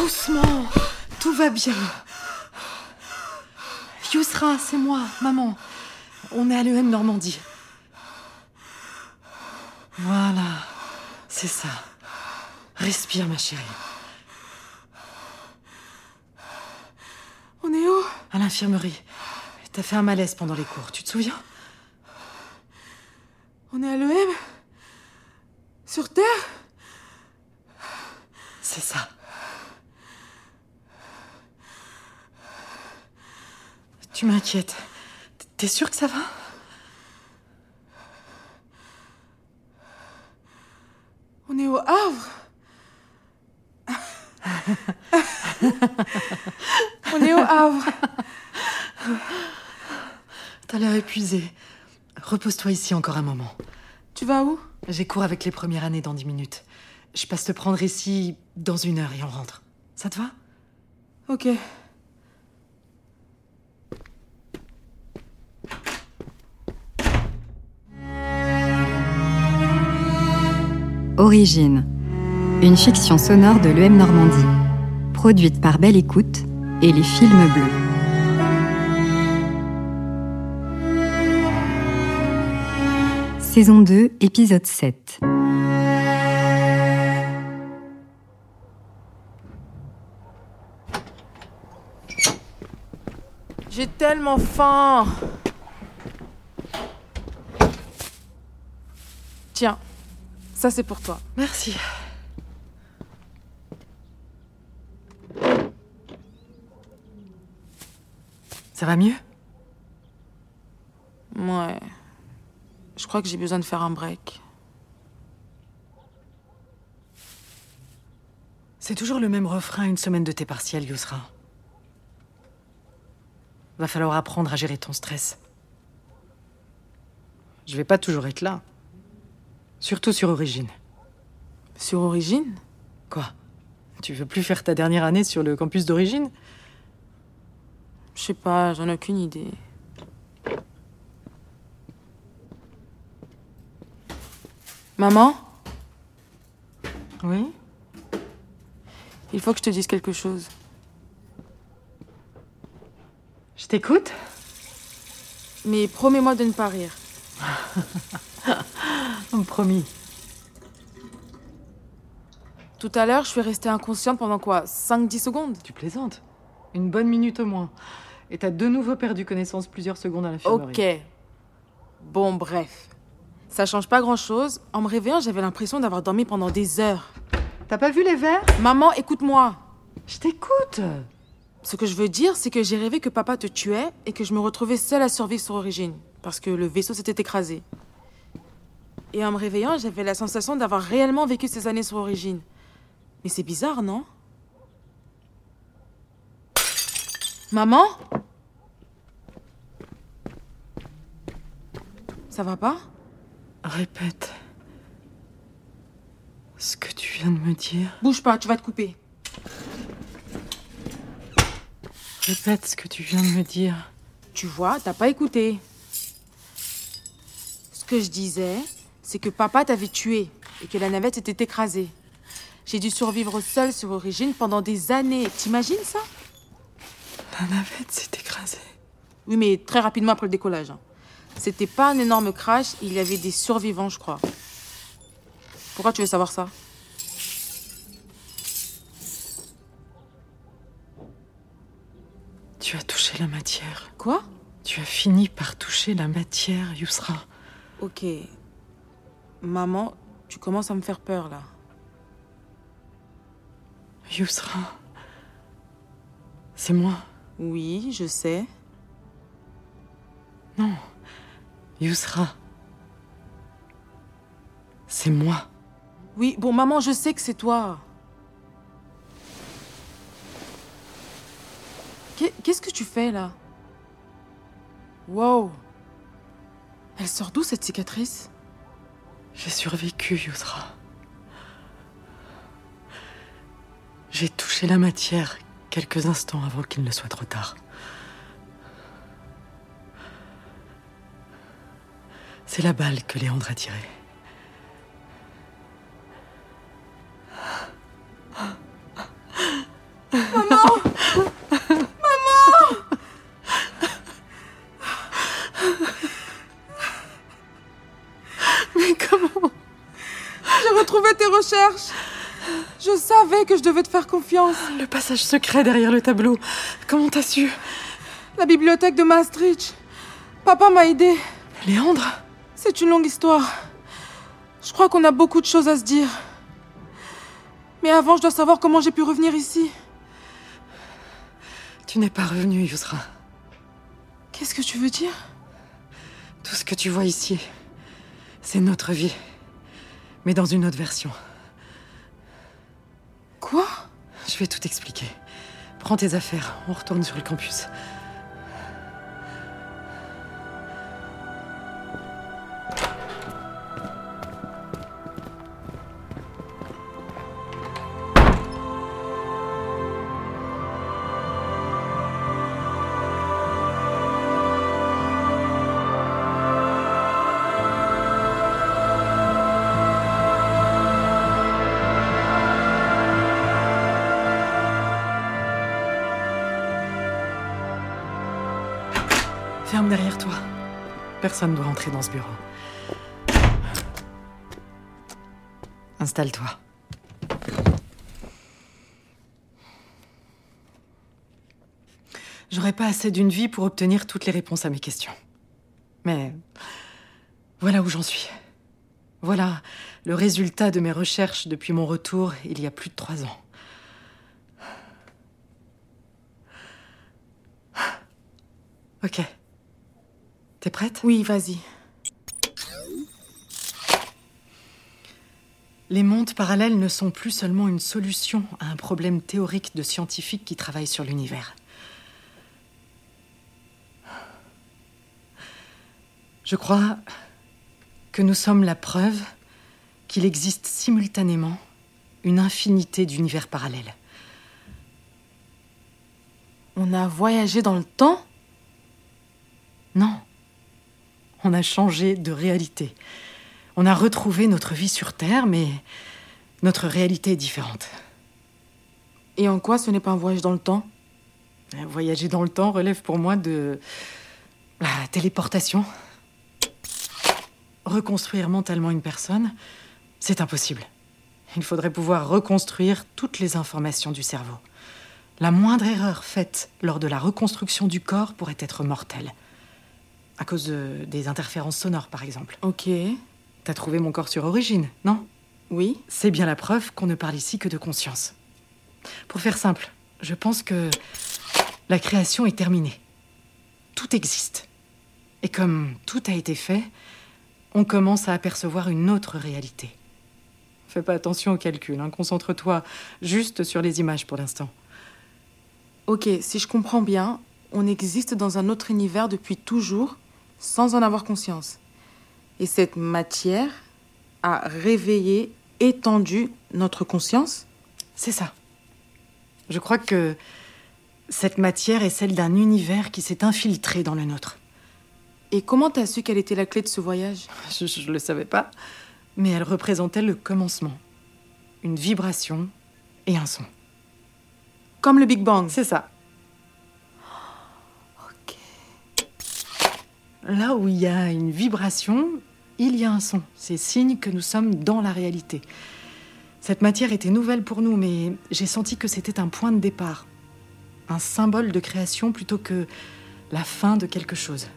Doucement, tout va bien. Youssra, c'est moi, maman. On est à l'EM Normandie. Voilà, c'est ça. Respire, ma chérie. On est où? À l'infirmerie. T'as fait un malaise pendant les cours, tu te souviens? On est à l'EM? Sur Terre? C'est ça. Tu m'inquiètes. T'es sûre que ça va? On est au Havre. On est au Havre. T'as l'air épuisée. Repose-toi ici encore un moment. Tu vas où? J'ai cours avec les premières années dans 10 minutes. Je passe te prendre ici dans 1 heure et on rentre. Ça te va? Ok. Origine, une fiction sonore de l'EM Normandie, produite par Belle Écoute et les films bleus. Saison 2, épisode 7. J'ai tellement faim. Tiens, ça c'est pour toi. Merci. Ça va mieux? Ouais. Je crois que j'ai besoin de faire un break. C'est toujours le même refrain 1 semaine de tes partiels, Youssra. Va falloir apprendre à gérer ton stress. Je vais pas toujours être là. Surtout sur Origine. Sur Origine? Quoi? Tu veux plus faire ta dernière année sur le campus d'Origine? Je sais pas, j'en ai aucune idée. Maman? Oui? Il faut que je te dise quelque chose. Je t'écoute? Mais promets-moi de ne pas rire. Promis. Tout à l'heure, je suis restée inconsciente pendant quoi? 5-10 secondes? Tu plaisantes. Une bonne minute au moins. Et t'as de nouveau perdu connaissance plusieurs secondes à l'infirmerie. Ok. Bon, bref. Ça change pas grand-chose. En me réveillant, j'avais l'impression d'avoir dormi pendant des heures. T'as pas vu les verres? Maman, écoute-moi. Je t'écoute. Ce que je veux dire, c'est que j'ai rêvé que papa te tuait et que je me retrouvais seule à survivre sur Origine, parce que le vaisseau s'était écrasé. Et en me réveillant, j'avais la sensation d'avoir réellement vécu ces années sur Origine. Mais c'est bizarre, non? Maman? Ça va pas? Répète ce que tu viens de me dire. Bouge pas, tu vas te couper. Répète ce que tu viens de me dire. Tu vois, t'as pas écouté. Ce que je disais, c'est que papa t'avait tué et que la navette s'était écrasée. J'ai dû survivre seule sur Origine pendant des années. T'imagines ça? La navette s'est écrasée. Oui, mais très rapidement après le décollage. C'était pas un énorme crash, il y avait des survivants, je crois. Pourquoi tu veux savoir ça? Tu as touché la matière. Quoi? Tu as fini par toucher la matière, Youssra. Ok. Maman, tu commences à me faire peur, là. Youssra... C'est moi. Oui, je sais. Non... Youssra, c'est moi. Oui, bon, maman, je sais que c'est toi. Qu'est-ce que tu fais, là? Wow. Elle sort d'où, cette cicatrice? J'ai survécu, Youssra. J'ai touché la matière quelques instants avant qu'il ne soit trop tard. C'est la balle que Léandre a tirée. tes recherches. Je savais que je devais te faire confiance. Le passage secret derrière le tableau. Comment t'as su? La bibliothèque de Maastricht. Papa m'a aidée. Léandre? C'est une longue histoire. Je crois qu'on a beaucoup de choses à se dire. Mais avant, je dois savoir comment j'ai pu revenir ici. Tu n'es pas revenue, Youssra. Qu'est-ce que tu veux dire? Tout ce que tu vois ici, c'est notre vie. Mais dans une autre version. Quoi? Je vais tout expliquer. Prends tes affaires, on retourne sur le campus. Ferme derrière toi. Personne ne doit entrer dans ce bureau. Installe-toi. J'aurais pas assez d'une vie pour obtenir toutes les réponses à mes questions. Mais voilà où j'en suis. Voilà le résultat de mes recherches depuis mon retour il y a plus de 3 ans. Ok. T'es prête? Oui, vas-y. Les mondes parallèles ne sont plus seulement une solution à un problème théorique de scientifiques qui travaillent sur l'univers. Je crois que nous sommes la preuve qu'il existe simultanément une infinité d'univers parallèles. On a voyagé dans le temps? Non. On a changé de réalité. On a retrouvé notre vie sur Terre, mais notre réalité est différente. Et en quoi ce n'est pas un voyage dans le temps? Voyager dans le temps relève pour moi de la téléportation. Reconstruire mentalement une personne, c'est impossible. Il faudrait pouvoir reconstruire toutes les informations du cerveau. La moindre erreur faite lors de la reconstruction du corps pourrait être mortelle. À cause des interférences sonores, par exemple. Ok. T'as trouvé mon corps sur Origine, non? Oui. C'est bien la preuve qu'on ne parle ici que de conscience. Pour faire simple, je pense que la création est terminée. Tout existe. Et comme tout a été fait, on commence à apercevoir une autre réalité. Fais pas attention aux calculs, hein. Concentre-toi juste sur les images pour l'instant. Ok, si je comprends bien, on existe dans un autre univers depuis toujours, sans en avoir conscience. Et cette matière a réveillé, étendu notre conscience? C'est ça. Je crois que cette matière est celle d'un univers qui s'est infiltré dans le nôtre. Et comment t'as su quelle était la clé de ce voyage? Je le savais pas, mais elle représentait le commencement. Une vibration et un son. Comme le Big Bang? C'est ça. Là où il y a une vibration, il y a un son. C'est signe que nous sommes dans la réalité. Cette matière était nouvelle pour nous, mais j'ai senti que c'était un point de départ. Un symbole de création plutôt que la fin de quelque chose.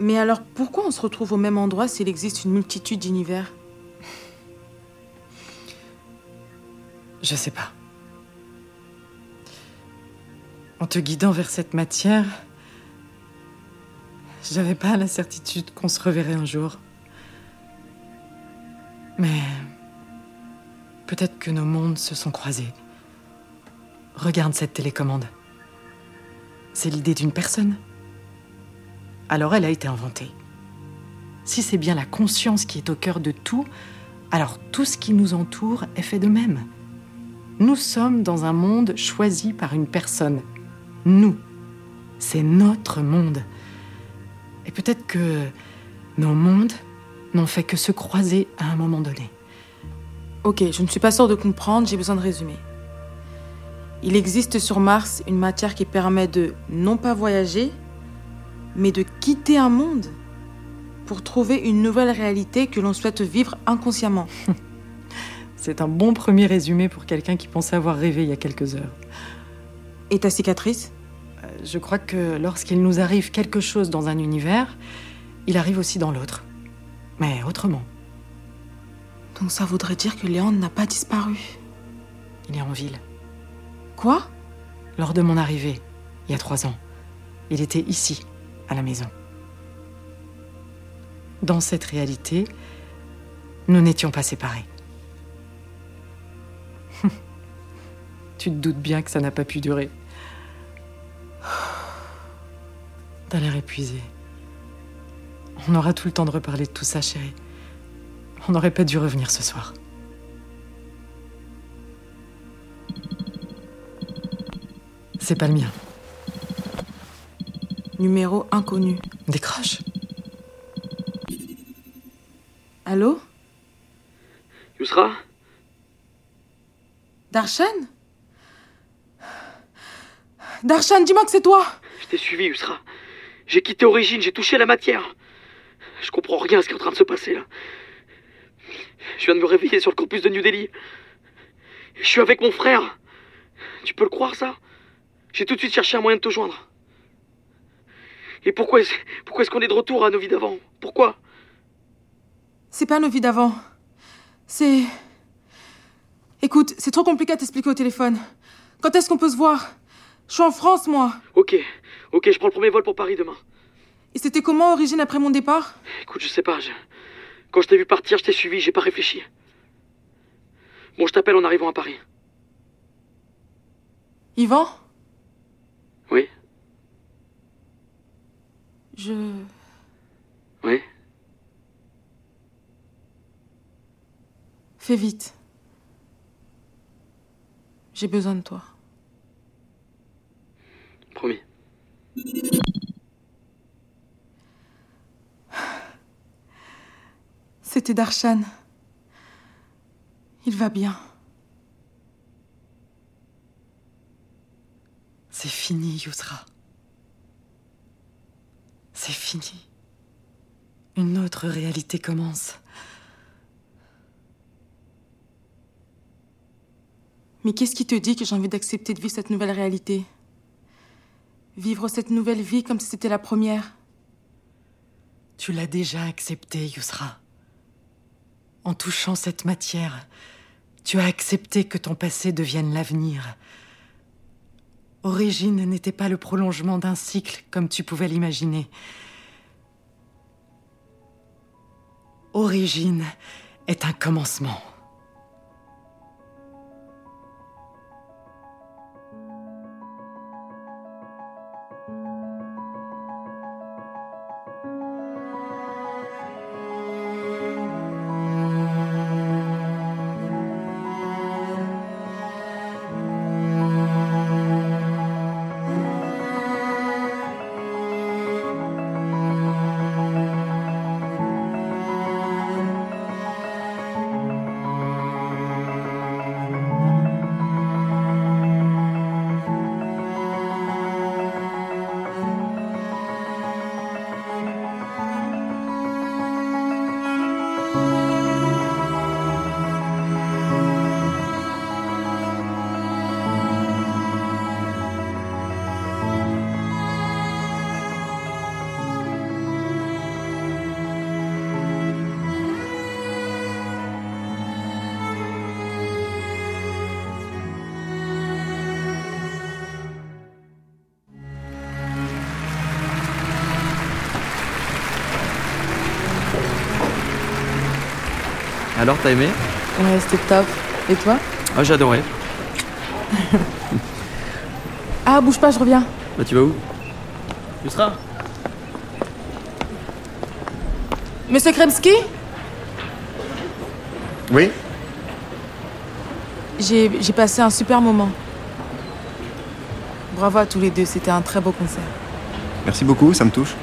Mais alors, pourquoi on se retrouve au même endroit s'il existe une multitude d'univers? Je sais pas. En te guidant vers cette matière... J'avais pas la certitude qu'on se reverrait un jour. Mais... peut-être que nos mondes se sont croisés. Regarde cette télécommande. C'est l'idée d'une personne. Alors elle a été inventée. Si c'est bien la conscience qui est au cœur de tout, alors tout ce qui nous entoure est fait de même. Nous sommes dans un monde choisi par une personne. Nous. C'est notre monde. Et peut-être que nos mondes n'ont fait que se croiser à un moment donné. Ok, je ne suis pas sûre de comprendre, j'ai besoin de résumer. Il existe sur Mars une matière qui permet de non pas voyager, mais de quitter un monde pour trouver une nouvelle réalité que l'on souhaite vivre inconsciemment. C'est un bon premier résumé pour quelqu'un qui pensait avoir rêvé il y a quelques heures. Et ta cicatrice ? Je crois que lorsqu'il nous arrive quelque chose dans un univers, il arrive aussi dans l'autre. Mais autrement. Donc ça voudrait dire que Léandre n'a pas disparu. Il est en ville. Quoi ? Lors de mon arrivée, il y a 3 ans, il était ici, à la maison. Dans cette réalité, nous n'étions pas séparés. Tu te doutes bien que ça n'a pas pu durer. T'as l'air épuisée. On aura tout le temps de reparler de tout ça, chérie. On n'aurait pas dû revenir ce soir. C'est pas le mien. Numéro inconnu. Décroche. Allô ? Youssra ? Darshan ? Darshan, dis-moi que c'est toi! Je t'ai suivi, Youssra. J'ai quitté Origine, j'ai touché la matière. Je comprends rien à ce qui est en train de se passer, là. Je viens de me réveiller sur le campus de New Delhi. Je suis avec mon frère. Tu peux le croire, ça? J'ai tout de suite cherché un moyen de te joindre. Et pourquoi est-ce qu'on est de retour à nos vies d'avant? Pourquoi? C'est pas nos vies d'avant. C'est... Écoute, c'est trop compliqué à t'expliquer au téléphone. Quand est-ce qu'on peut se voir? Je suis en France, moi. Ok, je prends le premier vol pour Paris demain. Et c'était comment, Origine, après mon départ? Écoute, je sais pas. Quand je t'ai vu partir, je t'ai suivi, j'ai pas réfléchi. Bon, je t'appelle en arrivant à Paris. Yvan? Oui? Oui? Fais vite. J'ai besoin de toi. Promis. C'était Darshan. Il va bien. C'est fini, Youssra. C'est fini. Une autre réalité commence. Mais qu'est-ce qui te dit que j'ai envie d'accepter de vivre cette nouvelle réalité ? Vivre cette nouvelle vie comme si c'était la première. Tu l'as déjà acceptée, Youssra. En touchant cette matière, tu as accepté que ton passé devienne l'avenir. Origine n'était pas le prolongement d'un cycle comme tu pouvais l'imaginer. Origine est un commencement. Alors, t'as aimé? Ouais, c'était top. Et toi? Ah, j'ai adoré. Ah, bouge pas, je reviens. Bah, tu vas où? Youssra? Monsieur Kremski? Oui? J'ai passé un super moment. Bravo à tous les deux, c'était un très beau concert. Merci beaucoup, ça me touche.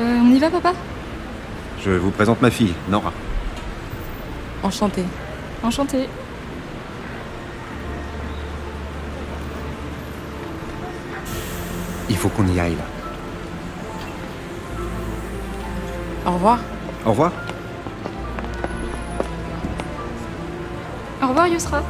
On y va, papa? Je vous présente ma fille, Nora. Enchantée. Enchantée. Il faut qu'on y aille, là. Au revoir. Au revoir. Au revoir, Youssra.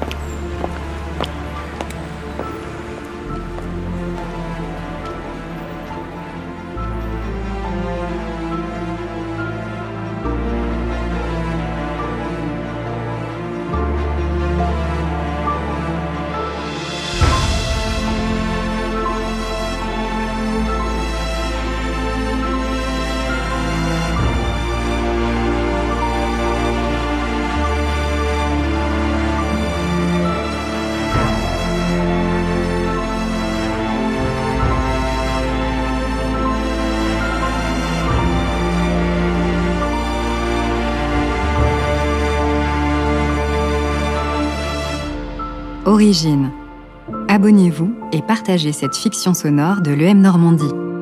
Origine. Abonnez-vous et partagez cette fiction sonore de l'EM Normandie.